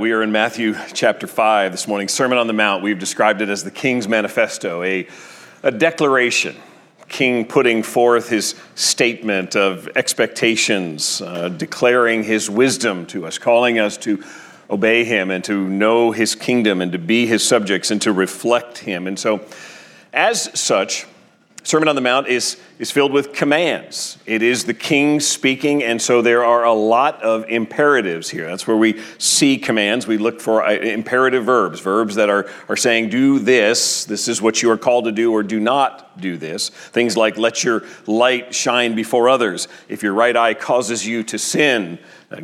We are in Matthew chapter 5 this morning, Sermon on the Mount. We've described it as the King's Manifesto, a declaration, King putting forth his statement of expectations, declaring his wisdom to us, calling us to obey him and to know his kingdom and to be his subjects and to reflect him. And so, as such, Sermon on the Mount is filled with commands. It is the king speaking, and so there are a lot of imperatives here. That's where we see commands. We look for imperative verbs that are saying, do this, this is what you are called to do, or do not do this. Things like, let your light shine before others. If your right eye causes you to sin,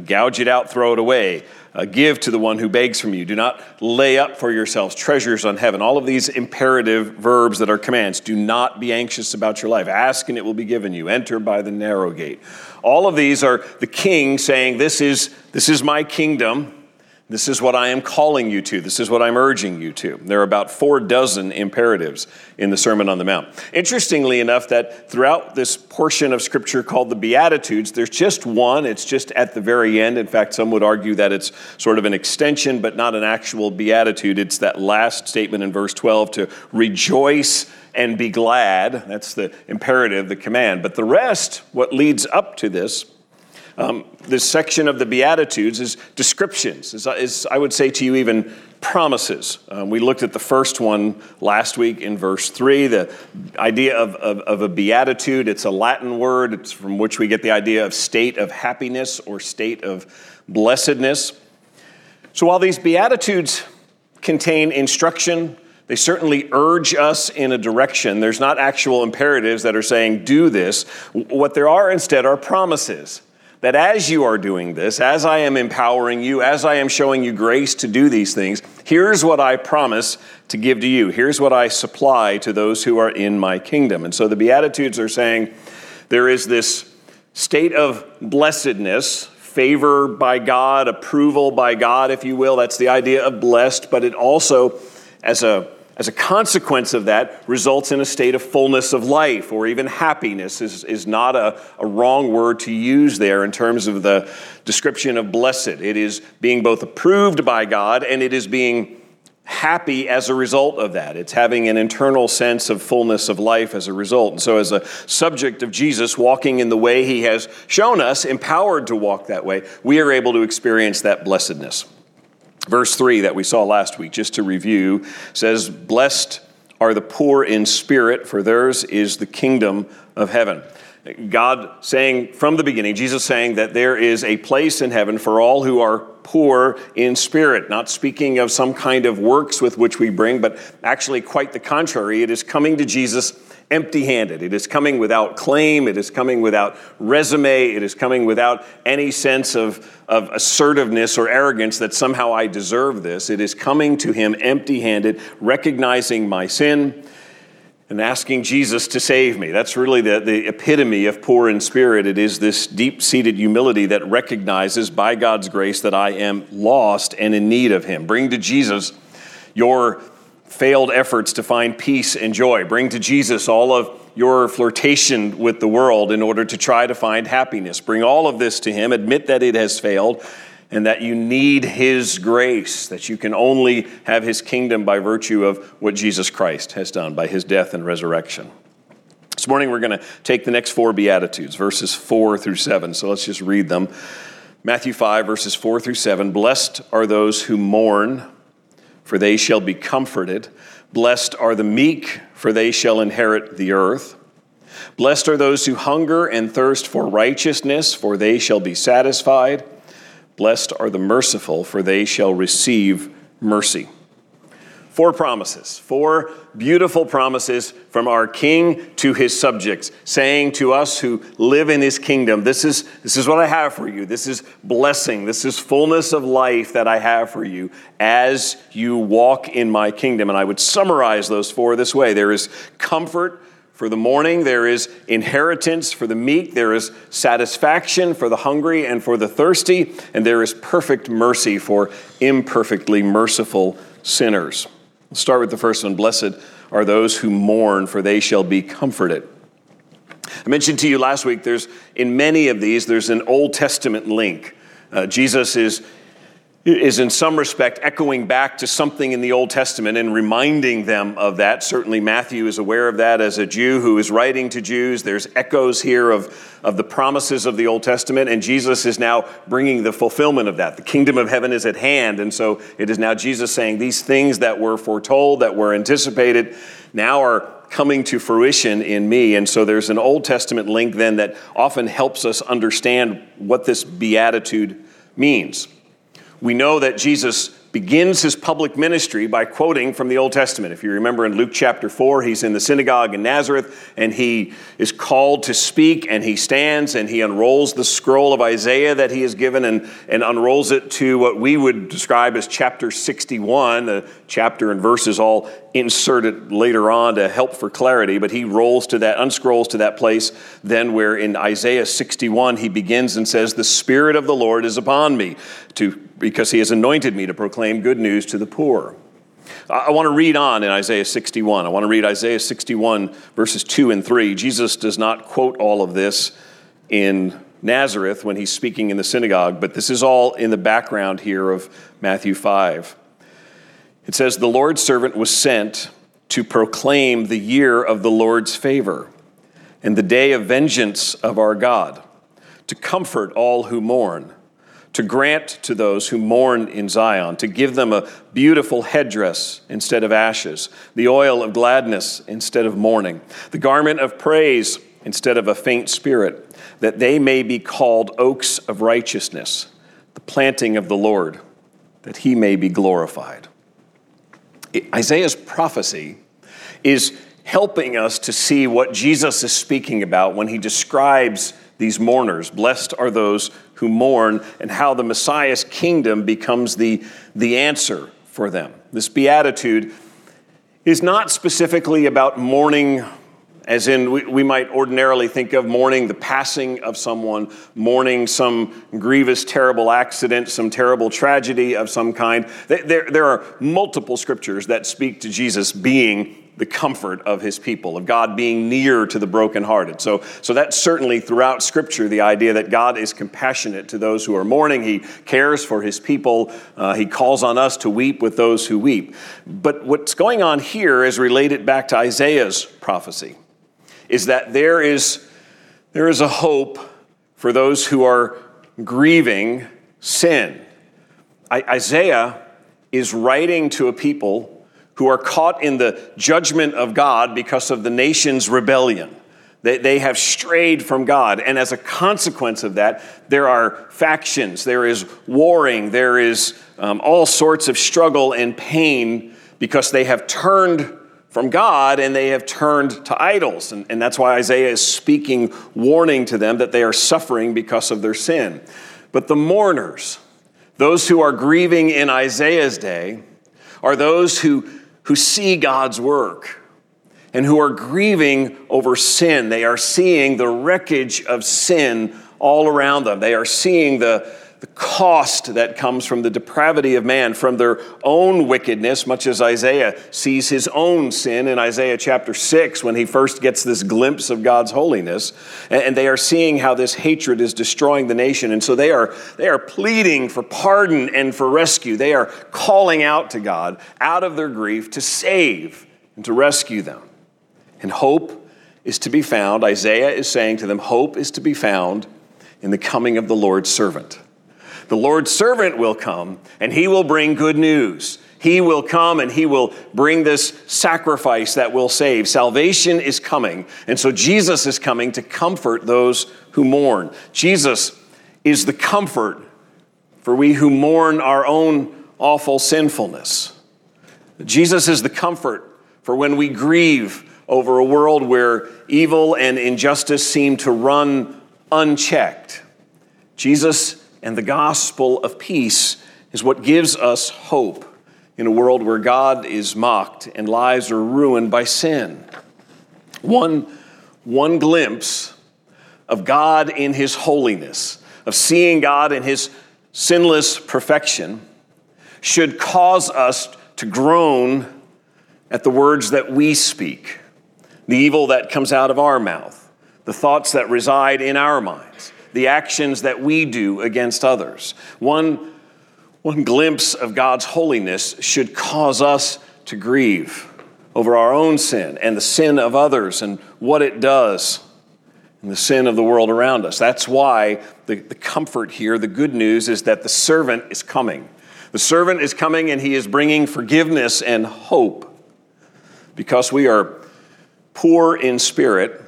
gouge it out, throw it away. Give to the one who begs from you. Do not lay up for yourselves treasures on heaven. All of these imperative verbs that are commands. Do not be anxious about your life. Ask and it will be given you. Enter by the narrow gate. All of these are the king saying, this is my kingdom. This is what I am calling you to. This is what I'm urging you to. There are about 4 dozen imperatives in the Sermon on the Mount. Interestingly enough, that throughout this portion of Scripture called the Beatitudes, there's just one. It's just at the very end. In fact, some would argue that it's sort of an extension, but not an actual beatitude. It's that last statement in verse 12 to rejoice and be glad. That's the imperative, the command. But the rest, what leads up to this, this section of the Beatitudes is descriptions, is I would say to you even promises. We looked at the first one last week in verse 3, the idea of a beatitude. It's a Latin word. It's from which we get the idea of state of happiness or state of blessedness. So while these Beatitudes contain instruction, they certainly urge us in a direction. There's not actual imperatives that are saying, do this. What there are instead are promises. That as you are doing this, as I am empowering you, as I am showing you grace to do these things, here's what I promise to give to you. Here's what I supply to those who are in my kingdom. And so the Beatitudes are saying there is this state of blessedness, favor by God, approval by God, if you will. That's the idea of blessed, but it also, as a consequence of that, results in a state of fullness of life, or even happiness is not a wrong word to use there in terms of the description of blessed. It is being both approved by God, and it is being happy as a result of that. It's having an internal sense of fullness of life as a result. And so as a subject of Jesus walking in the way he has shown us, empowered to walk that way, we are able to experience that blessedness. Verse 3 that we saw last week, just to review, says, blessed are the poor in spirit, for theirs is the kingdom of heaven. God saying from the beginning, Jesus saying that there is a place in heaven for all who are poor in spirit, not speaking of some kind of works with which we bring, but actually quite the contrary. It is coming to Jesus empty-handed. It is coming without claim. It is coming without resume. It is coming without any sense of assertiveness or arrogance that somehow I deserve this. It is coming to him empty-handed, recognizing my sin and asking Jesus to save me. That's really the epitome of poor in spirit. It is this deep-seated humility that recognizes by God's grace that I am lost and in need of him. Bring to Jesus your failed efforts to find peace and joy. Bring to Jesus all of your flirtation with the world in order to try to find happiness. Bring all of this to him. Admit that it has failed and that you need his grace, that you can only have his kingdom by virtue of what Jesus Christ has done by his death and resurrection. This morning we're going to take the next 4 Beatitudes, verses 4-7. So let's just read them. Matthew 5, verses 4-7. Blessed are those who mourn, for they shall be comforted. Blessed are the meek, for they shall inherit the earth. Blessed are those who hunger and thirst for righteousness, for they shall be satisfied. Blessed are the merciful, for they shall receive mercy. 4 promises, 4 beautiful promises from our King to his subjects, saying to us who live in his kingdom, this is what I have for you. This is blessing. This is fullness of life that I have for you as you walk in my kingdom. And I would summarize those 4 this way. There is comfort for the mourning, there is inheritance for the meek, there is satisfaction for the hungry and for the thirsty, and there is perfect mercy for imperfectly merciful sinners. Let's start with the first one. Blessed are those who mourn, for they shall be comforted. I mentioned to you last week, in many of these, there's an Old Testament link. Jesus is is in some respect echoing back to something in the Old Testament and reminding them of that. Certainly Matthew is aware of that as a Jew who is writing to Jews. There's echoes here of the promises of the Old Testament, and Jesus is now bringing the fulfillment of that. The kingdom of heaven is at hand, and so it is now Jesus saying these things that were foretold, that were anticipated, now are coming to fruition in me. And so there's an Old Testament link then that often helps us understand what this beatitude means. We know that Jesus begins his public ministry by quoting from the Old Testament. If you remember in Luke chapter 4, he's in the synagogue in Nazareth, and he is called to speak, and he stands, and he unrolls the scroll of Isaiah that he is given and unrolls it to what we would describe as chapter 61, a chapter and verses all inserted later on to help for clarity, but he rolls to that, unscrolls to that place then where in Isaiah 61 he begins and says, "The Spirit of the Lord is upon me, because he has anointed me to proclaim good news to the poor." I want to read on in Isaiah 61. I want to read Isaiah 61 verses 2 and 3. Jesus does not quote all of this in Nazareth when he's speaking in the synagogue, but this is all in the background here of Matthew 5. It says, "The Lord's servant was sent to proclaim the year of the Lord's favor and the day of vengeance of our God, to comfort all who mourn, to grant to those who mourn in Zion, to give them a beautiful headdress instead of ashes, the oil of gladness instead of mourning, the garment of praise instead of a faint spirit, that they may be called oaks of righteousness, the planting of the Lord, that he may be glorified." Isaiah's prophecy is helping us to see what Jesus is speaking about when he describes these mourners. Blessed are those who mourn, and how the Messiah's kingdom becomes the answer for them. This beatitude is not specifically about mourning, as in we might ordinarily think of mourning the passing of someone, mourning some grievous, terrible accident, some terrible tragedy of some kind. There are multiple scriptures that speak to Jesus being the comfort of his people, of God being near to the brokenhearted. So that's certainly throughout Scripture, the idea that God is compassionate to those who are mourning. He cares for his people. He calls on us to weep with those who weep. But what's going on here is related back to Isaiah's prophecy, is that there is a hope for those who are grieving sin. Isaiah is writing to a people who are caught in the judgment of God because of the nation's rebellion. They have strayed from God, and as a consequence of that, there are factions, there is warring, there is all sorts of struggle and pain because they have turned from God, and they have turned to idols. And that's why Isaiah is speaking warning to them that they are suffering because of their sin. But the mourners, those who are grieving in Isaiah's day, are those who see God's work and who are grieving over sin. They are seeing the wreckage of sin all around them. They are seeing the cost that comes from the depravity of man, from their own wickedness, much as Isaiah sees his own sin in Isaiah chapter 6 when he first gets this glimpse of God's holiness. And they are seeing how this hatred is destroying the nation. And so they are pleading for pardon and for rescue. They are calling out to God out of their grief to save and to rescue them. And hope is to be found. Isaiah is saying to them, hope is to be found in the coming of the Lord's servant. The Lord's servant will come, and he will bring good news. He will come, and he will bring this sacrifice that will save. Salvation is coming, and so Jesus is coming to comfort those who mourn. Jesus is the comfort for we who mourn our own awful sinfulness. Jesus is the comfort for when we grieve over a world where evil and injustice seem to run unchecked. Jesus and the gospel of peace is what gives us hope in a world where God is mocked and lives are ruined by sin. One glimpse of God in his holiness, of seeing God in his sinless perfection, should cause us to groan at the words that we speak, the evil that comes out of our mouth, the thoughts that reside in our minds, the actions that we do against others. One One glimpse of God's holiness should cause us to grieve over our own sin and the sin of others and what it does and the sin of the world around us. That's why the comfort here, the good news, is that the servant is coming. The servant is coming and he is bringing forgiveness and hope. Because we are poor in spirit,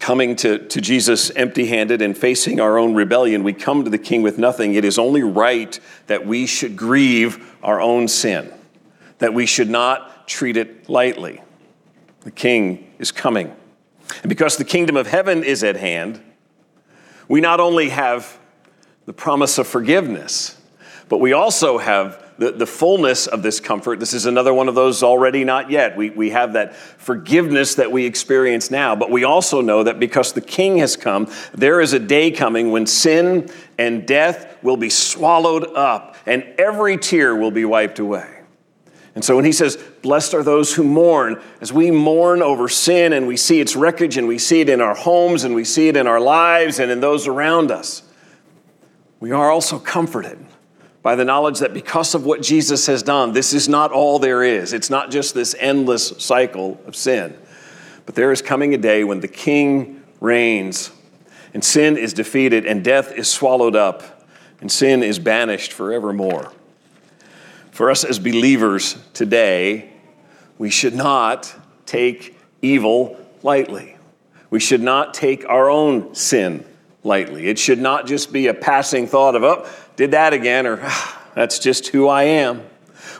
coming to Jesus empty-handed and facing our own rebellion, we come to the King with nothing. It is only right that we should grieve our own sin, that we should not treat it lightly. The King is coming. And because the kingdom of heaven is at hand, we not only have the promise of forgiveness, but we also have the fullness of this comfort. This is another one of those already not yet. We have that forgiveness that we experience now, but we also know that because the King has come, there is a day coming when sin and death will be swallowed up and every tear will be wiped away. And so when he says, blessed are those who mourn, as we mourn over sin and we see its wreckage and we see it in our homes and we see it in our lives and in those around us, we are also comforted by the knowledge that because of what Jesus has done, this is not all there is. It's not just this endless cycle of sin. But there is coming a day when the King reigns, and sin is defeated, and death is swallowed up, and sin is banished forevermore. For us as believers today, we should not take evil lightly. We should not take our own sin lightly. It should not just be a passing thought of, oh, did that again, or that's just who I am.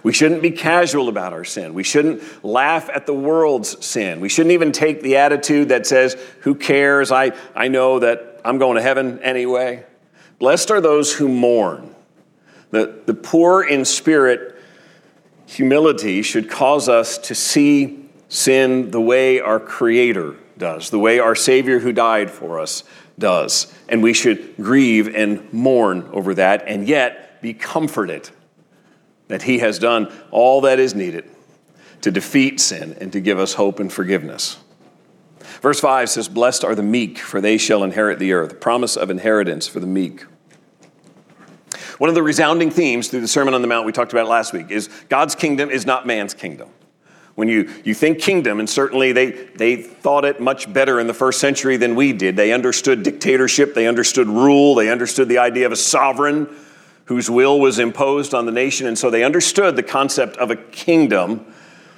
We shouldn't be casual about our sin. We shouldn't laugh at the world's sin. We shouldn't even take the attitude that says, who cares? I know that I'm going to heaven anyway. Blessed are those who mourn. The poor in spirit humility should cause us to see sin the way our Creator does, the way our Savior who died for us does. And we should grieve and mourn over that and yet be comforted that he has done all that is needed to defeat sin and to give us hope and forgiveness. Verse 5 says, blessed are the meek, for they shall inherit the earth. The promise of inheritance for the meek. One of the resounding themes through the Sermon on the Mount we talked about last week is God's kingdom is not man's kingdom. When you think kingdom, and certainly they thought it much better in the first century than we did. They understood dictatorship, they understood rule, they understood the idea of a sovereign whose will was imposed on the nation, and so they understood the concept of a kingdom.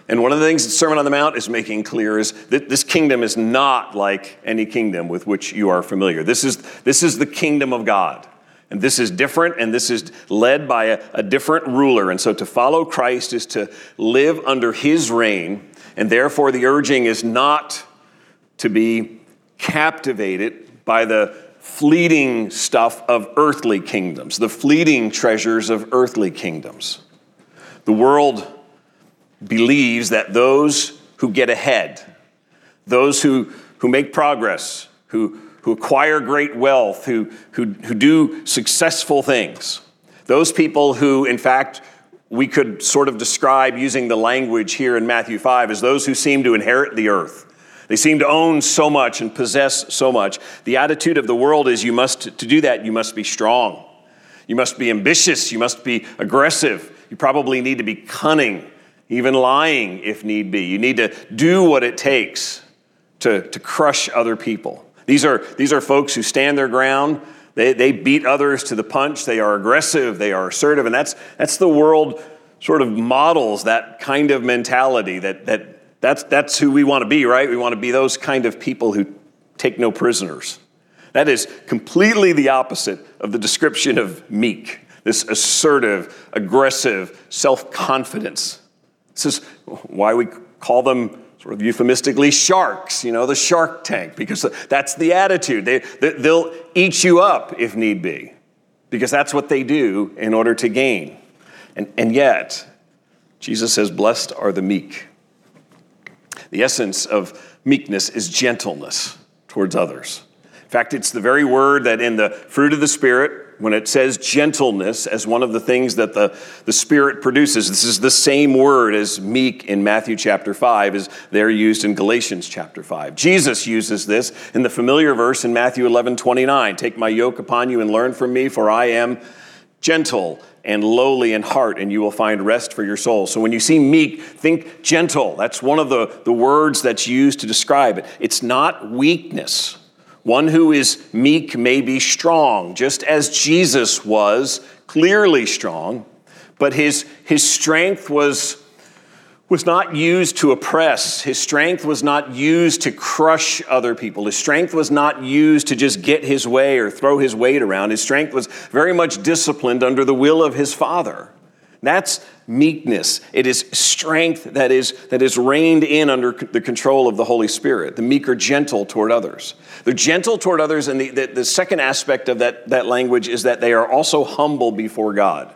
And one of the things the Sermon on the Mount is making clear is that this kingdom is not like any kingdom with which you are familiar. This is the kingdom of God. And this is different, and this is led by a different ruler. And so to follow Christ is to live under his reign, and therefore the urging is not to be captivated by the fleeting stuff of earthly kingdoms, the fleeting treasures of earthly kingdoms. The world believes that those who get ahead, those who make progress, who acquire great wealth, who do successful things. Those people who, in fact, we could sort of describe using the language here in Matthew 5 as those who seem to inherit the earth. They seem to own so much and possess so much. The attitude of the world is to do that, you must be strong. You must be ambitious. You must be aggressive. You probably need to be cunning, even lying if need be. You need to do what it takes to crush other people. These are folks who stand their ground. They beat others to the punch. They are aggressive. They are assertive. And that's the world sort of models that kind of mentality. That's who we want to be, right? We want to be those kind of people who take no prisoners. That is completely the opposite of the description of meek, this assertive, aggressive self-confidence. This is why we call them sort of euphemistically sharks, the shark tank, because that's the attitude. They'll eat you up if need be, because that's what they do in order to gain. And yet, Jesus says, blessed are the meek. The essence of meekness is gentleness towards others. In fact, it's the very word that in the fruit of the Spirit, when it says gentleness as one of the things that the Spirit produces, this is the same word as meek in Matthew chapter 5 as they're used in Galatians chapter 5. Jesus uses this in the familiar verse in Matthew 11:29. Take my yoke upon you and learn from me, for I am gentle and lowly in heart, and you will find rest for your soul. So when you see meek, think gentle. That's one of the words that's used to describe it. It's not weakness. One who is meek may be strong, just as Jesus was clearly strong, but his strength was not used to oppress. His strength was not used to crush other people. His strength was not used to just get his way or throw his weight around. His strength was very much disciplined under the will of his Father. That's meekness. It is strength that is reined in under the control of the Holy Spirit. The meek are gentle toward others. They're gentle toward others, and the second aspect of that language is that they are also humble before God.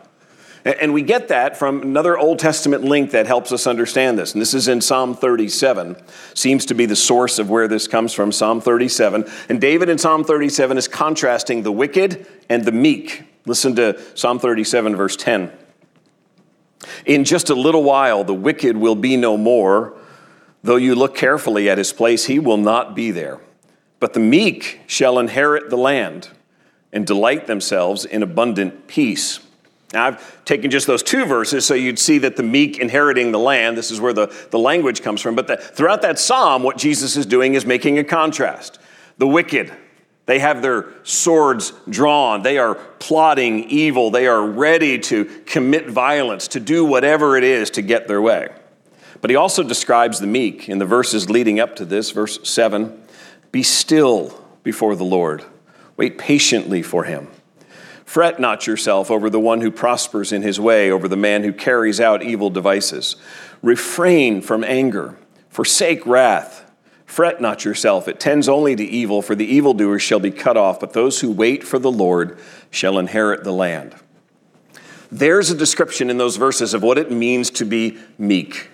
And we get that from another Old Testament link that helps us understand this. And this is in Psalm 37. Seems to be the source of where this comes from, Psalm 37. And David in Psalm 37 is contrasting the wicked and the meek. Listen to Psalm 37, verse 10. "In just a little while, the wicked will be no more. Though you look carefully at his place, he will not be there. But the meek shall inherit the land and delight themselves in abundant peace." Now, I've taken just those two verses, so you'd see that the meek inheriting the land, this is where the language comes from. But throughout that psalm, what Jesus is doing is making a contrast. The wicked, they have their swords drawn. They are plotting evil. They are ready to commit violence, to do whatever it is to get their way. But he also describes the meek in the verses leading up to this, verse 7. "Be still before the Lord. Wait patiently for him. Fret not yourself over the one who prospers in his way, over the man who carries out evil devices. Refrain from anger. Forsake wrath. Fret not yourself. It tends only to evil, for the evildoers shall be cut off, but those who wait for the Lord shall inherit the land." There's a description in those verses of what it means to be meek.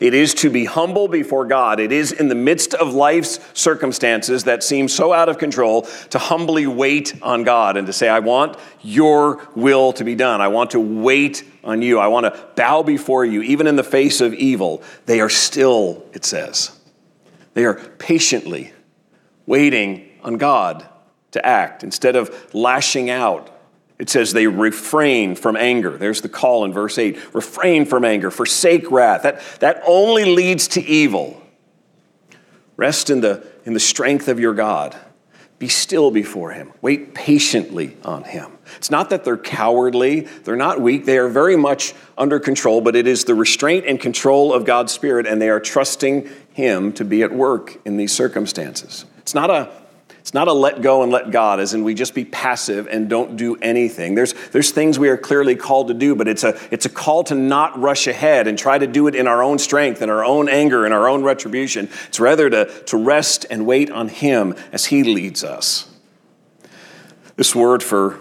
It is to be humble before God. It is in the midst of life's circumstances that seem so out of control to humbly wait on God and to say, "I want your will to be done. I want to wait on you. I want to bow before you, even in the face of evil." They are still, it says. They are patiently waiting on God to act instead of lashing out. It says they refrain from anger. There's the call in verse 8. Refrain from anger. Forsake wrath. That only leads to evil. Rest in the strength of your God. Be still before him. Wait patiently on him. It's not that they're cowardly. They're not weak. They are very much under control, but it is the restraint and control of God's Spirit, and they are trusting him to be at work in these circumstances. It's not a let go and let God, as in we just be passive and don't do anything. There's things we are clearly called to do, but it's a call to not rush ahead and try to do it in our own strength, in our own anger, in our own retribution. It's rather to rest and wait on him as he leads us. This word for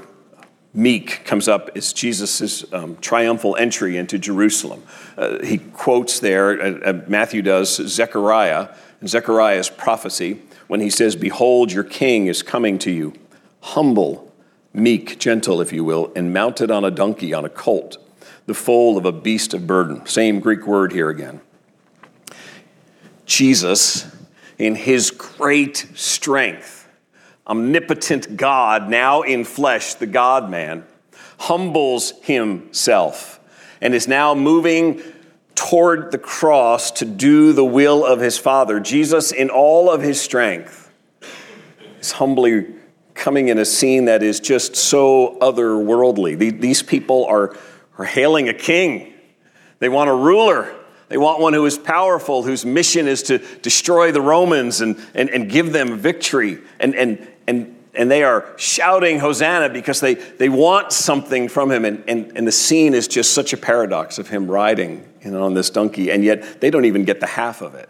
meek comes up as Jesus' triumphal entry into Jerusalem. He quotes there, Matthew does, Zechariah, and Zechariah's prophecy when he says, "Behold, your king is coming to you, humble, meek, gentle, if you will, and mounted on a donkey, on a colt, the foal of a beast of burden." Same Greek word here again. Jesus, in his great strength, omnipotent God, now in flesh, the God-man, humbles himself and is now moving toward the cross to do the will of his Father. Jesus, in all of his strength, is humbly coming in a scene that is just so otherworldly. These people are hailing a king. They want a ruler. They want one who is powerful, whose mission is to destroy the Romans and give them victory. And they are shouting Hosanna because they want something from him. And the scene is just such a paradox of him riding on this donkey, and yet they don't even get the half of it.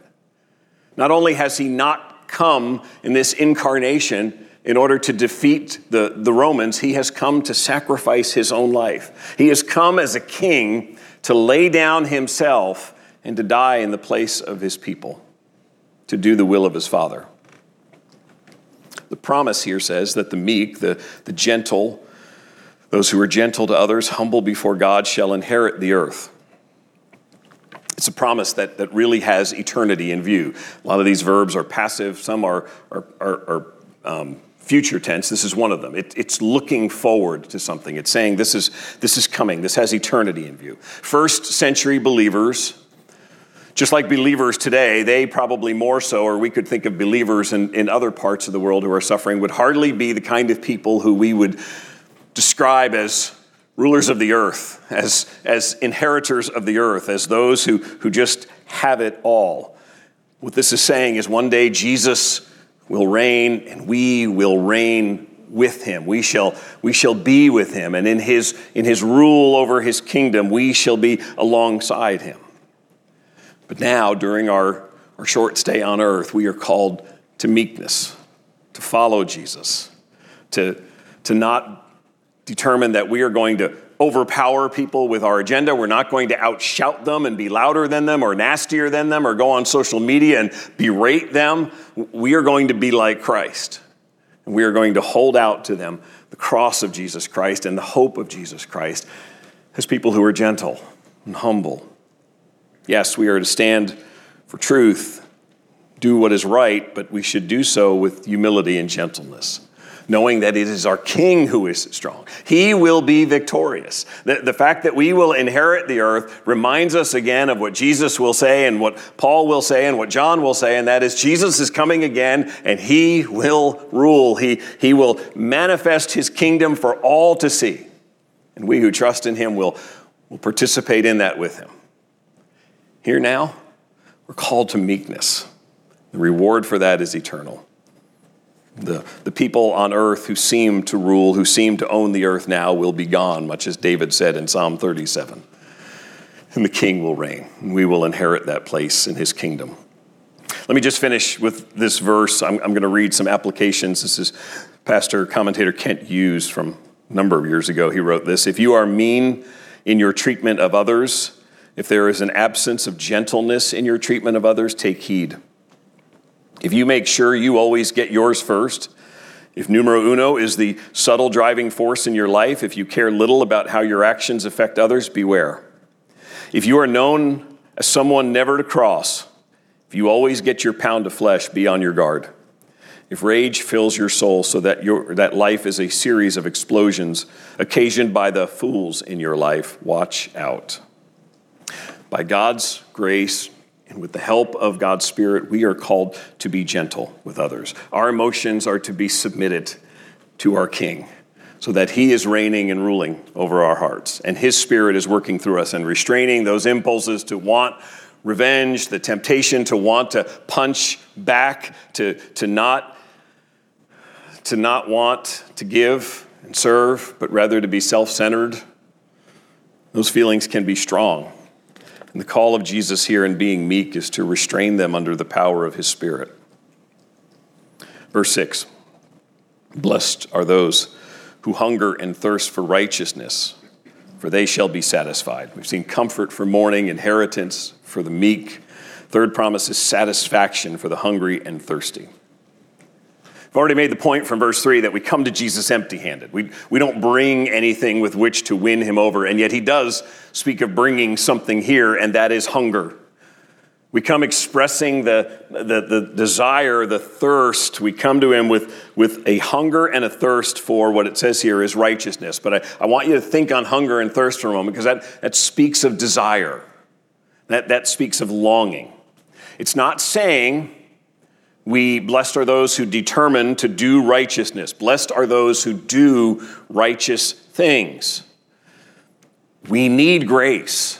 Not only has he not come in this incarnation in order to defeat the Romans, he has come to sacrifice his own life. He has come as a king to lay down himself and to die in the place of his people, to do the will of his Father. The promise here says that the meek, the gentle, those who are gentle to others, humble before God, shall inherit the earth. It's a promise that really has eternity in view. A lot of these verbs are passive. Some are future tense, this is one of them. It's looking forward to something. It's saying this is coming. This has eternity in view. First century believers, just like believers today, they probably more so, or we could think of believers in other parts of the world who are suffering, would hardly be the kind of people who we would describe as rulers of the earth, as inheritors of the earth, as those who just have it all. What this is saying is one day Jesus will reign, and we will reign with him. We shall be with him, and in his rule over his kingdom, we shall be alongside him. But now, during our short stay on earth, we are called to meekness, to follow Jesus, to not determine that we are going to overpower people with our agenda. We're not going to outshout them and be louder than them or nastier than them or go on social media and berate them. We are going to be like Christ. And we are going to hold out to them the cross of Jesus Christ and the hope of Jesus Christ as people who are gentle and humble. Yes, we are to stand for truth, do what is right, but we should do so with humility and gentleness, knowing that it is our King who is strong. He will be victorious. The fact that we will inherit the earth reminds us again of what Jesus will say and what Paul will say and what John will say, and that is Jesus is coming again, and he will rule. He will manifest his kingdom for all to see, and we who trust in him will participate in that with him. Here now, we're called to meekness. The reward for that is eternal. The people on earth who seem to rule, who seem to own the earth now, will be gone, much as David said in Psalm 37. And the King will reign, and we will inherit that place in his kingdom. Let me just finish with this verse. I'm going to read some applications. This is pastor, commentator Kent Hughes from a number of years ago. He wrote this: if you are mean in your treatment of others, if there is an absence of gentleness in your treatment of others, take heed. If you make sure you always get yours first, if numero uno is the subtle driving force in your life, if you care little about how your actions affect others, beware. If you are known as someone never to cross, if you always get your pound of flesh, be on your guard. If rage fills your soul so that that life is a series of explosions occasioned by the fools in your life, watch out. By God's grace, and with the help of God's Spirit, we are called to be gentle with others. Our emotions are to be submitted to our King so that he is reigning and ruling over our hearts. And his Spirit is working through us and restraining those impulses to want revenge, the temptation to want to punch back, to not want to give and serve, but rather to be self-centered. Those feelings can be strong. And the call of Jesus here in being meek is to restrain them under the power of his Spirit. Verse 6, blessed are those who hunger and thirst for righteousness, for they shall be satisfied. We've seen comfort for mourning, inheritance for the meek. Third promise is satisfaction for the hungry and thirsty. I've already made the point from verse 3 that we come to Jesus empty-handed. We don't bring anything with which to win him over, and yet he does speak of bringing something here, and that is hunger. We come expressing the desire, the thirst. We come to him with a hunger and a thirst for what it says here is righteousness. But I want you to think on hunger and thirst for a moment, because that speaks of desire. That speaks of longing. It's not saying, blessed are those who determine to do righteousness. Blessed are those who do righteous things. We need grace,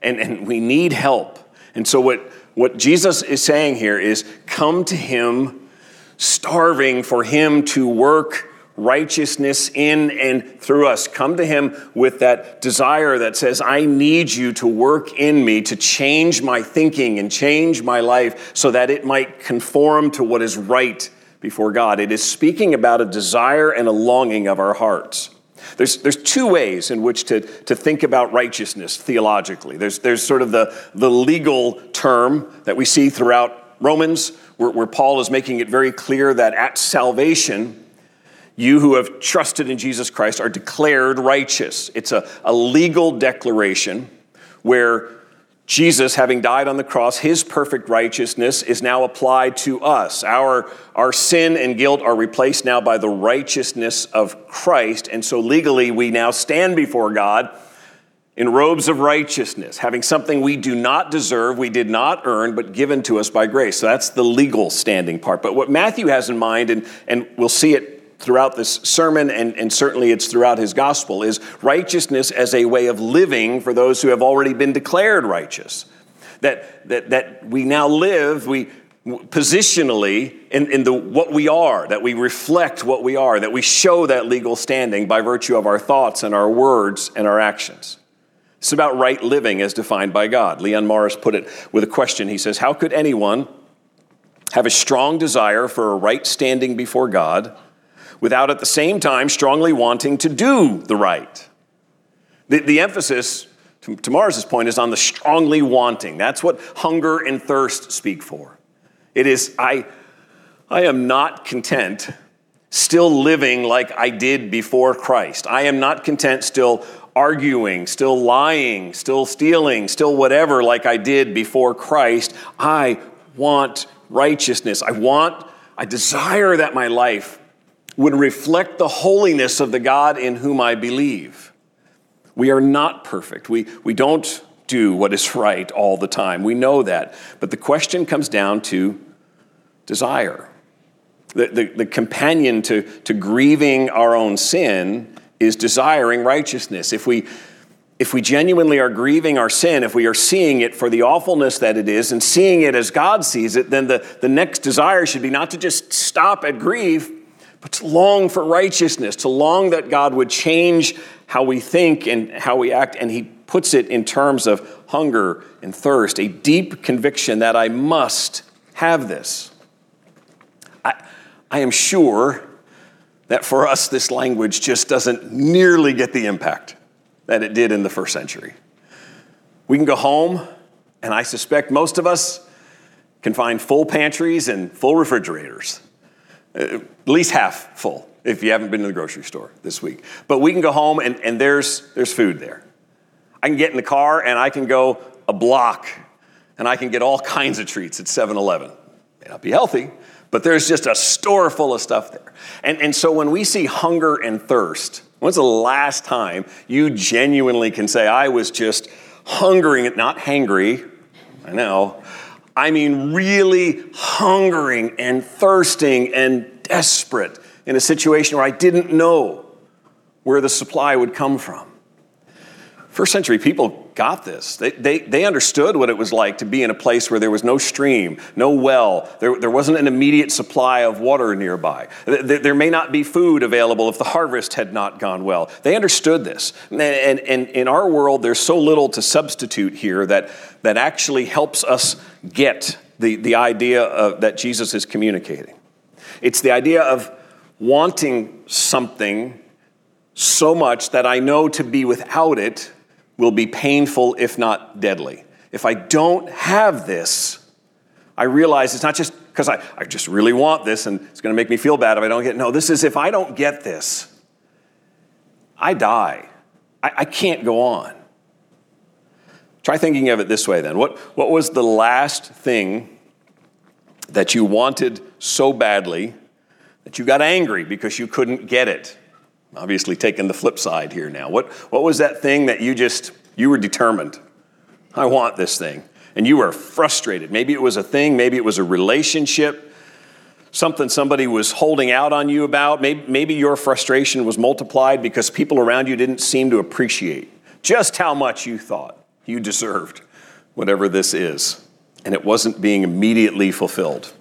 and we need help. And so what Jesus is saying here is come to him, starving for him to work righteousness in and through us. Come to him with that desire that says, I need you to work in me, to change my thinking and change my life so that it might conform to what is right before God. It is speaking about a desire and a longing of our hearts. There's two ways in which to think about righteousness theologically. There's sort of the legal term that we see throughout Romans, where Paul is making it very clear that at salvation, you who have trusted in Jesus Christ are declared righteous. It's a legal declaration where Jesus, having died on the cross, his perfect righteousness is now applied to us. Our sin and guilt are replaced now by the righteousness of Christ. And so legally, we now stand before God in robes of righteousness, having something we do not deserve, we did not earn, but given to us by grace. So that's the legal standing part. But what Matthew has in mind, and we'll see it throughout this sermon, and certainly it's throughout his gospel, is righteousness as a way of living for those who have already been declared righteous. That we now live, positionally in what we are, that we reflect what we are, that we show that legal standing by virtue of our thoughts and our words and our actions. It's about right living as defined by God. Leon Morris put it with a question. He says, how could anyone have a strong desire for a right standing before God without at the same time strongly wanting to do the right? The emphasis, to Morris's point, is on the strongly wanting. That's what hunger and thirst speak for. It is, I am not content still living like I did before Christ. I am not content still arguing, still lying, still stealing, still whatever like I did before Christ. I want righteousness. I desire that my life would reflect the holiness of the God in whom I believe. We are not perfect. We don't do what is right all the time. We know that. But the question comes down to desire. The companion to grieving our own sin is desiring righteousness. If we genuinely are grieving our sin, if we are seeing it for the awfulness that it is and seeing it as God sees it, then the next desire should be not to just stop at grief, but to long for righteousness, to long that God would change how we think and how we act. And he puts it in terms of hunger and thirst, a deep conviction that I must have this. I am sure that for us, this language just doesn't nearly get the impact that it did in the first century. We can go home, and I suspect most of us can find full pantries and full refrigerators, at least half full, if you haven't been to the grocery store this week. But we can go home, and there's food there. I can get in the car, and I can go a block, and I can get all kinds of treats at 7-Eleven. May not be healthy, but there's just a store full of stuff there. And so when we see hunger and thirst, when's the last time you genuinely can say, I was just hungering, not hangry, I know. I mean really hungering and thirsting and desperate in a situation where I didn't know where the supply would come from. First century people got this. They understood what it was like to be in a place where there was no stream, no well. There wasn't an immediate supply of water nearby. There may not be food available if the harvest had not gone well. They understood this. And in our world, there's so little to substitute here that actually helps us get the idea that Jesus is communicating. It's the idea of wanting something so much that I know to be without it will be painful, if not deadly. If I don't have this, I realize it's not just because I just really want this and it's going to make me feel bad if I don't get it. No, this is if I don't get this, I die. I can't go on. Try thinking of it this way then. What was the last thing that you wanted so badly that you got angry because you couldn't get it? Obviously taking the flip side here now. What was that thing that you were determined? I want this thing. And you were frustrated. Maybe it was a thing. Maybe it was a relationship, something somebody was holding out on you about. Maybe your frustration was multiplied because people around you didn't seem to appreciate just how much you thought you deserved, whatever this is. And it wasn't being immediately fulfilled.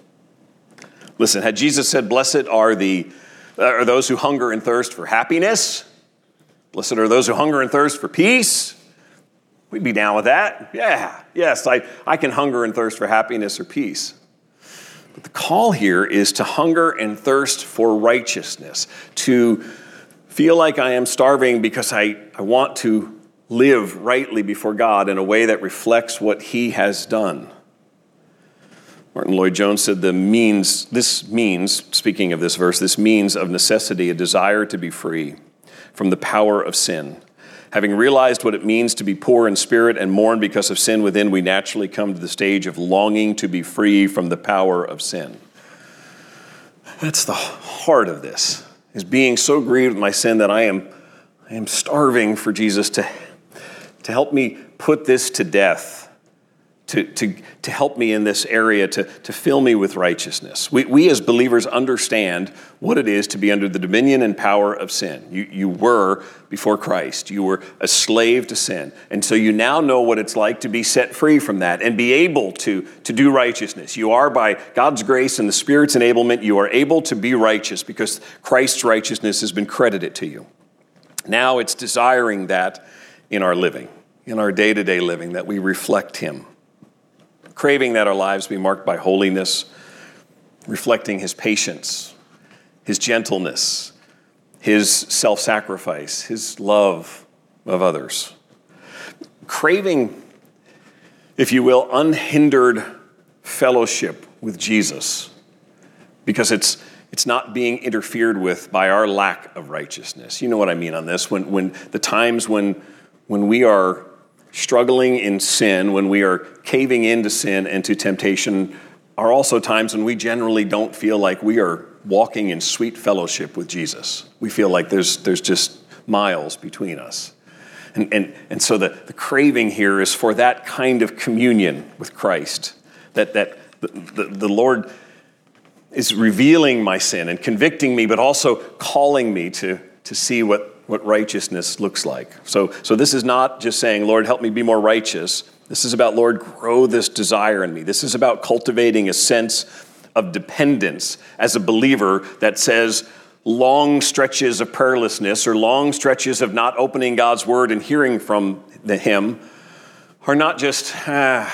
Listen, had Jesus said, blessed are those who hunger and thirst for happiness. Blessed are those who hunger and thirst for peace. We'd be down with that. Yeah, yes, I can hunger and thirst for happiness or peace. But the call here is to hunger and thirst for righteousness, to feel like I am starving because I want to live rightly before God in a way that reflects what he has done. Martin Lloyd-Jones said speaking of this verse, this means of necessity a desire to be free from the power of sin Having realized what it means to be poor in spirit and mourn because of sin within, we naturally come to the stage of longing to be free from the power of sin. That's the heart of this, is being so grieved with my sin that I am starving for Jesus to help me put this to death, to help me in this area, to fill me with righteousness. We as believers understand what it is to be under the dominion and power of sin. You were, before Christ, you were a slave to sin. And so you now know what it's like to be set free from that and be able to do righteousness. You are, by God's grace and the Spirit's enablement, you are able to be righteous because Christ's righteousness has been credited to you. Now it's desiring that in our living, in our day-to-day living, that we reflect him. Craving that our lives be marked by holiness, reflecting his patience, his gentleness, his self-sacrifice, his love of others. Craving, if you will, unhindered fellowship with Jesus, because it's not being interfered with by our lack of righteousness. You know what I mean on this. When the times when we are struggling in sin, when we are caving into sin and to temptation, are also times when we generally don't feel like we are walking in sweet fellowship with Jesus. We feel like there's just miles between us. And so the craving here is for that kind of communion with Christ, that the Lord is revealing my sin and convicting me, but also calling me to see what righteousness looks like. So this is not just saying, Lord, help me be more righteous. This is about, Lord, grow this desire in me. This is about cultivating a sense of dependence as a believer that says long stretches of prayerlessness or long stretches of not opening God's word and hearing from him are not just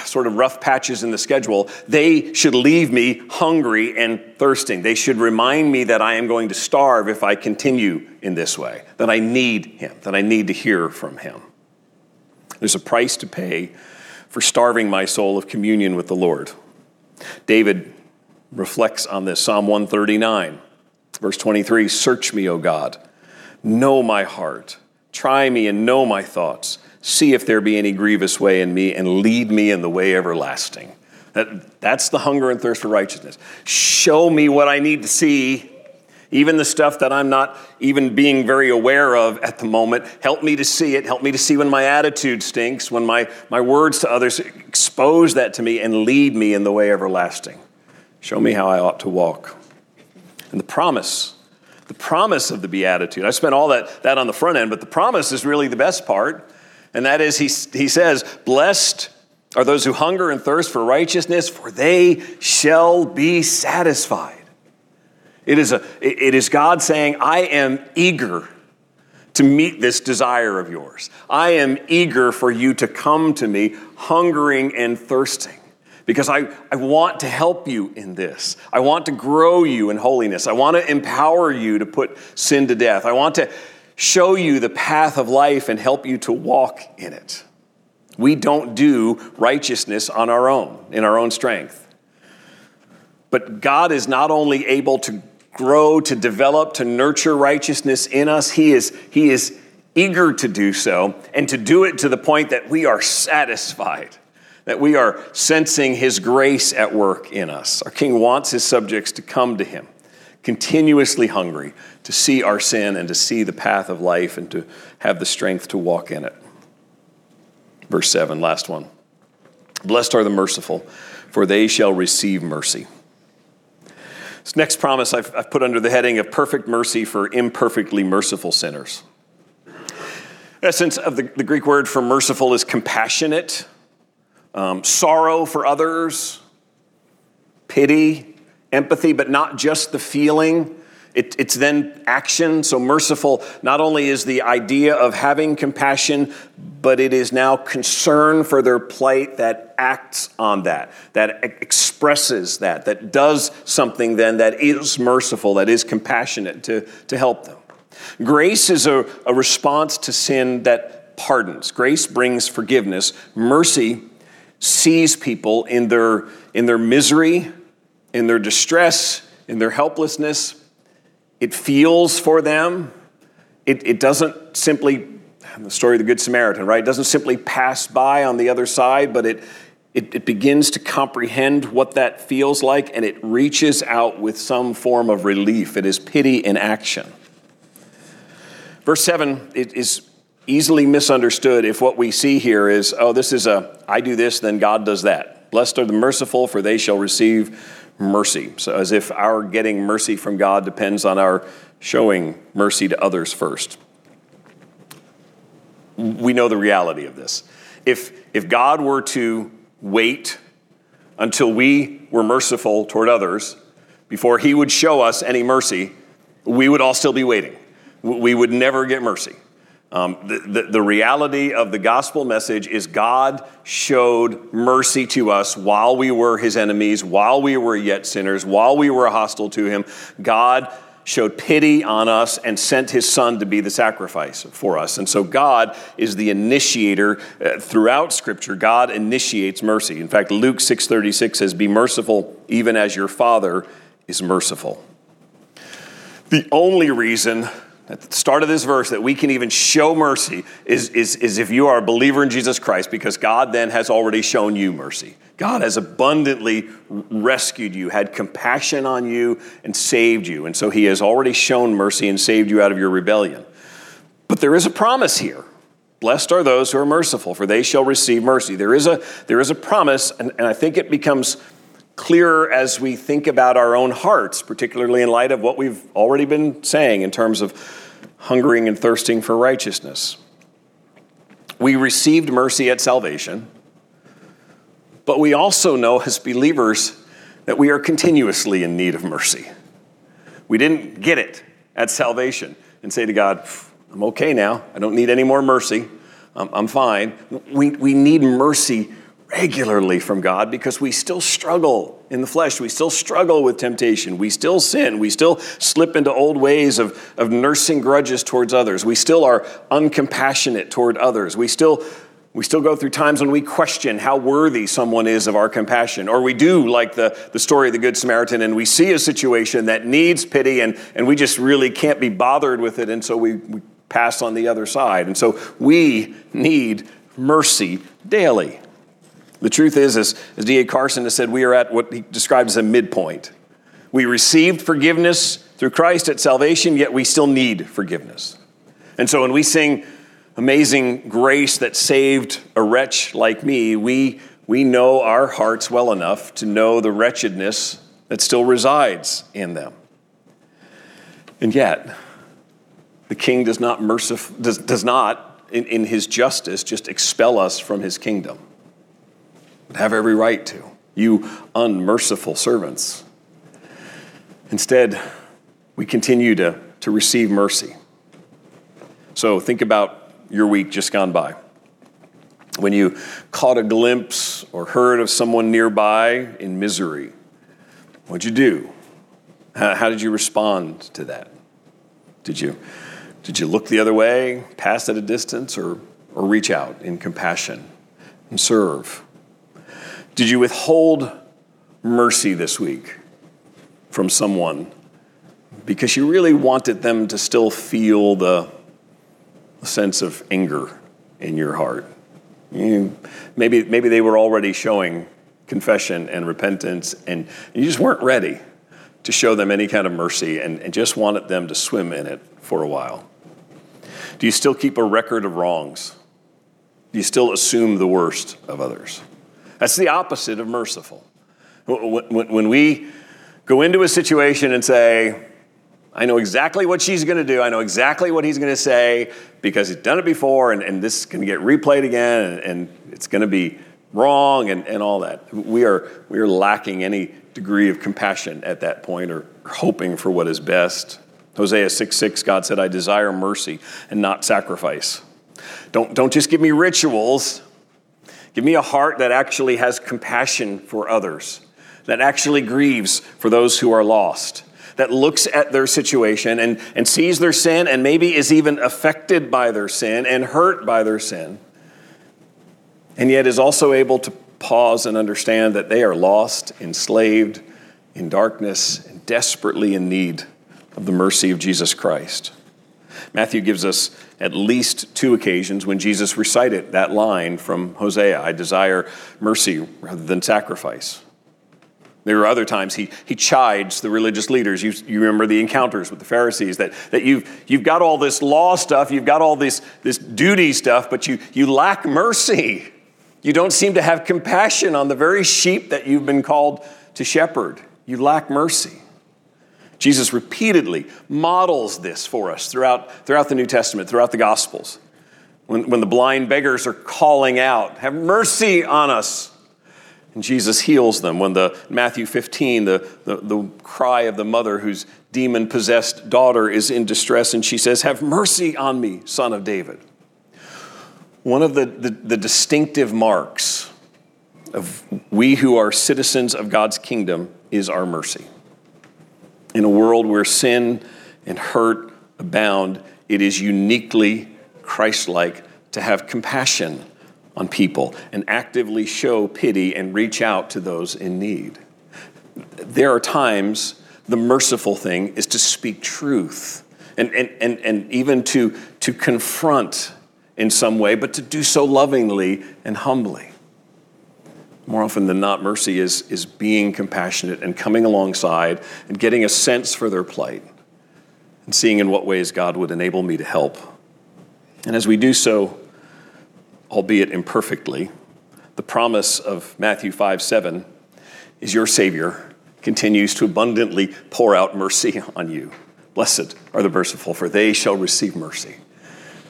sort of rough patches in the schedule. They should leave me hungry and thirsting. They should remind me that I am going to starve if I continue in this way, that I need him, that I need to hear from him. There's a price to pay for starving my soul of communion with the Lord. David reflects on this, Psalm 139, verse 23, "Search me, O God, know my heart, try me and know my thoughts. See if there be any grievous way in me, and lead me in the way everlasting." That's the hunger and thirst for righteousness. Show me what I need to see, even the stuff that I'm not even being very aware of at the moment. Help me to see it. Help me to see when my attitude stinks, when my words to others, expose that to me and lead me in the way everlasting. Show me how I ought to walk. And the promise of the Beatitude. I spent all that on the front end, but the promise is really the best part. And that is, he says, "Blessed are those who hunger and thirst for righteousness, for they shall be satisfied." It is God saying, I am eager to meet this desire of yours. I am eager for you to come to me hungering and thirsting, because I want to help you in this. I want to grow you in holiness. I want to empower you to put sin to death. I want to show you the path of life and help you to walk in it. We don't do righteousness on our own, in our own strength. But God is not only able to grow, to develop, to nurture righteousness in us, He is eager to do so, and to do it to the point that we are satisfied, that we are sensing His grace at work in us. Our King wants His subjects to come to Him, continuously hungry to see our sin and to see the path of life and to have the strength to walk in it. Verse 7, last one. "Blessed are the merciful, for they shall receive mercy." This next promise I've put under the heading of perfect mercy for imperfectly merciful sinners. The essence of the Greek word for merciful is compassionate, sorrow for others, pity, empathy, but not just the feeling. It's then action. So merciful not only is the idea of having compassion, but it is now concern for their plight that acts on that, that expresses that does something then that is merciful, that is compassionate to help them. Grace is a response to sin that pardons. Grace brings forgiveness. Mercy sees people in their misery, in their distress, in their helplessness. It feels for them. It doesn't simply The story of the Good Samaritan, right? It doesn't simply pass by on the other side, but it begins to comprehend what that feels like, and it reaches out with some form of relief. It is pity in action. Verse 7 is easily misunderstood if what we see here is, oh, this is I do this, then God does that. Blessed are the merciful, for they shall receive mercy. So as if our getting mercy from God depends on our showing mercy to others first. We know the reality of this. If God were to wait until we were merciful toward others before he would show us any mercy, we would all still be waiting. We would never get mercy. The reality of the gospel message is God showed mercy to us while we were his enemies, while we were yet sinners, while we were hostile to him. God showed pity on us and sent his son to be the sacrifice for us. And so God is the initiator. Throughout Scripture, God initiates mercy. In fact, Luke 6:36 says, "Be merciful even as your Father is merciful." The only reason at the start of this verse that we can even show mercy is if you are a believer in Jesus Christ, because God then has already shown you mercy. God has abundantly rescued you, had compassion on you, and saved you. And so he has already shown mercy and saved you out of your rebellion. But there is a promise here. Blessed are those who are merciful, for they shall receive mercy. There is a promise, and I think it becomes clearer as we think about our own hearts, particularly in light of what we've already been saying in terms of hungering and thirsting for righteousness. We received mercy at salvation, but we also know as believers that we are continuously in need of mercy. We didn't get it at salvation and say to God, I'm okay now. I don't need any more mercy. I'm fine. We need mercy regularly from God because we still struggle in the flesh. We still struggle with temptation. We still sin. We still slip into old ways of nursing grudges towards others. We still are uncompassionate toward others. We still go through times when we question how worthy someone is of our compassion. Or we do like the story of the Good Samaritan, and we see a situation that needs pity and we just really can't be bothered with it, and so we pass on the other side. And so we need mercy daily. The truth is, as D.A. Carson has said, we are at what he describes as a midpoint. We received forgiveness through Christ at salvation, yet we still need forgiveness. And so when we sing Amazing Grace that saved a wretch like me, we know our hearts well enough to know the wretchedness that still resides in them. And yet, the king does not, in his justice, just expel us from his kingdom. Have every right to, you unmerciful servants. Instead, we continue to receive mercy. So think about your week just gone by. When you caught a glimpse or heard of someone nearby in misery, what'd you do? How did you respond to that? Did you look the other way, pass at a distance, or reach out in compassion and serve? Did you withhold mercy this week from someone because you really wanted them to still feel the sense of anger in your heart? Maybe they were already showing confession and repentance, and you just weren't ready to show them any kind of mercy and just wanted them to swim in it for a while. Do you still keep a record of wrongs? Do you still assume the worst of others? That's the opposite of merciful. When we go into a situation and say, I know exactly what she's going to do, I know exactly what he's going to say, because he's done it before, and this is going to get replayed again, and it's going to be wrong, and all that. We are lacking any degree of compassion at that point, or hoping for what is best. Hosea 6:6, God said, I desire mercy and not sacrifice. Don't just give me rituals. Give me a heart that actually has compassion for others, that actually grieves for those who are lost, that looks at their situation and sees their sin and maybe is even affected by their sin and hurt by their sin, and yet is also able to pause and understand that they are lost, enslaved, in darkness, and desperately in need of the mercy of Jesus Christ. Matthew gives us at least two occasions when Jesus recited that line from Hosea, "I desire mercy rather than sacrifice." There are other times he chides the religious leaders. You remember the encounters with the Pharisees, that you've got all this law stuff, you've got all this duty stuff, but you lack mercy. You don't seem to have compassion on the very sheep that you've been called to shepherd. You lack mercy. Jesus repeatedly models this for us throughout the New Testament, throughout the Gospels. When the blind beggars are calling out, "Have mercy on us," and Jesus heals them. When Matthew 15, the cry of the mother whose demon-possessed daughter is in distress, and she says, "Have mercy on me, Son of David." One of the distinctive marks of we who are citizens of God's kingdom is our mercy. In a world where sin and hurt abound, it is uniquely Christ-like to have compassion on people and actively show pity and reach out to those in need. There are times the merciful thing is to speak truth and even to confront in some way, but to do so lovingly and humbly. More often than not, mercy is being compassionate and coming alongside and getting a sense for their plight and seeing in what ways God would enable me to help. And as we do so, albeit imperfectly, the promise of Matthew 5:7 is your Savior continues to abundantly pour out mercy on you. "Blessed are the merciful, for they shall receive mercy."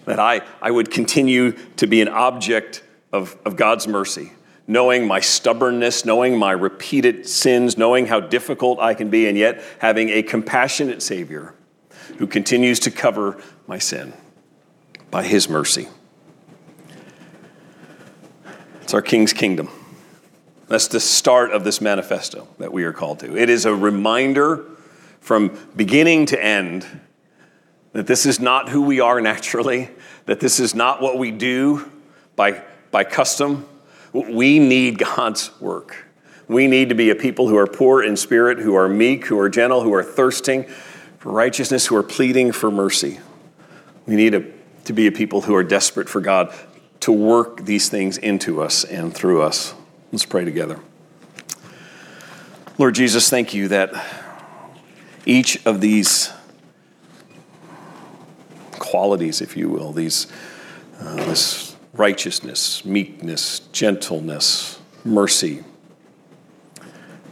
That I would continue to be an object of God's mercy, knowing my stubbornness, knowing my repeated sins, knowing how difficult I can be, and yet having a compassionate Savior who continues to cover my sin by His mercy. It's our King's kingdom. That's the start of this manifesto that we are called to. It is a reminder from beginning to end that this is not who we are naturally, that this is not what we do by custom. We need God's work. We need to be a people who are poor in spirit, who are meek, who are gentle, who are thirsting for righteousness, who are pleading for mercy. We need to be a people who are desperate for God to work these things into us and through us. Let's pray together. Lord Jesus, thank you that each of these qualities, if you will, this righteousness, meekness, gentleness, mercy.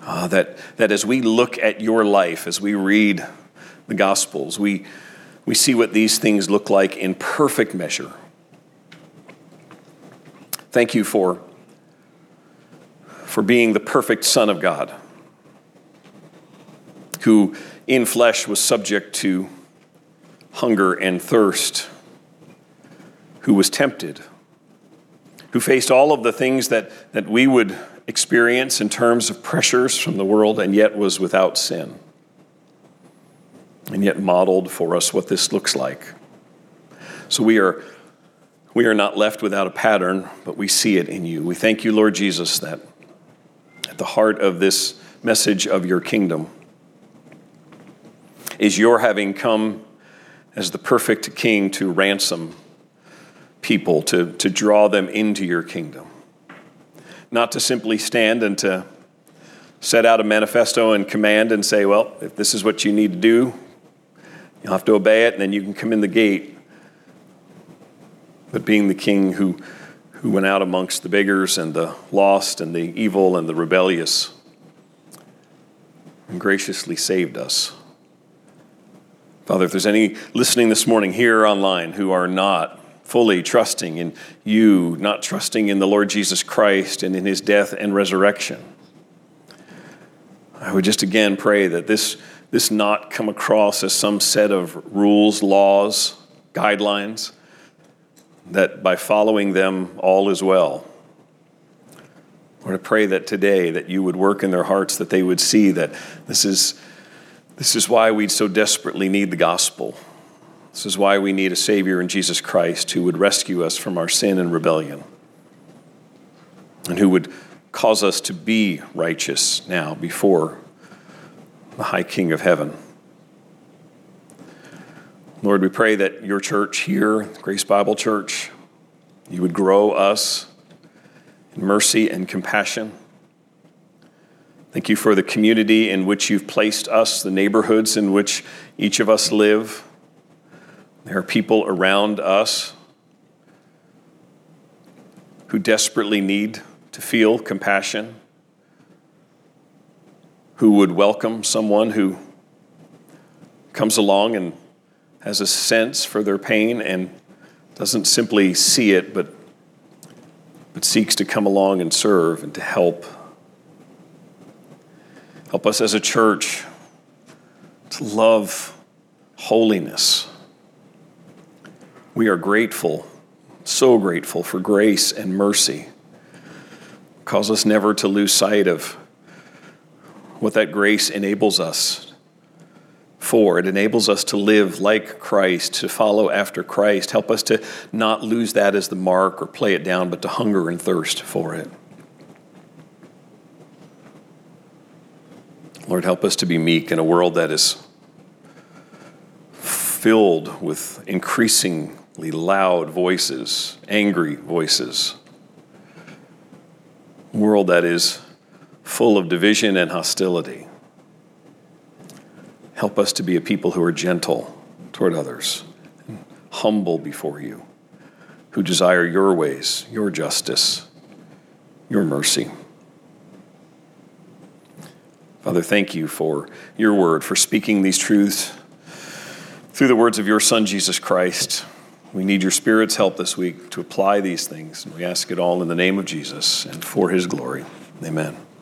That as we look at your life, as we read the Gospels, we see what these things look like in perfect measure. Thank you for being the perfect Son of God, who in flesh was subject to hunger and thirst, who was tempted, who faced all of the things that we would experience in terms of pressures from the world, and yet was without sin, and yet modeled for us what this looks like. So we are not left without a pattern, but we see it in you. We thank you, Lord Jesus, that at the heart of this message of your kingdom is your having come as the perfect king to ransom people, to draw them into your kingdom. Not to simply stand and to set out a manifesto and command and say, well, if this is what you need to do, you'll have to obey it, and then you can come in the gate. But being the king who went out amongst the beggars and the lost and the evil and the rebellious and graciously saved us. Father, if there's any listening this morning here online who are not fully trusting in you, not trusting in the Lord Jesus Christ and in his death and resurrection, I would just again pray that this not come across as some set of rules, laws, guidelines, that by following them all is well. Lord, I pray that today that you would work in their hearts, that they would see that this is why we so desperately need the gospel. This is why we need a Savior in Jesus Christ who would rescue us from our sin and rebellion, and who would cause us to be righteous now before the high King of heaven. Lord, we pray that your church here, Grace Bible Church, you would grow us in mercy and compassion. Thank you for the community in which you've placed us, the neighborhoods in which each of us live. There are people around us who desperately need to feel compassion, who would welcome someone who comes along and has a sense for their pain and doesn't simply see it, but seeks to come along and serve and to help. Help us as a church to love holiness. We are grateful, so grateful for grace and mercy. Cause us never to lose sight of what that grace enables us for. It enables us to live like Christ, to follow after Christ. Help us to not lose that as the mark or play it down, but to hunger and thirst for it. Lord, help us to be meek in a world that is filled with increasingly loud voices, angry voices. A world that is full of division and hostility. Help us to be a people who are gentle toward others, and humble before you, who desire your ways, your justice, your mercy. Father, thank you for your word, for speaking these truths through the words of your Son, Jesus Christ. We need your Spirit's help this week to apply these things. And we ask it all in the name of Jesus and for his glory. Amen.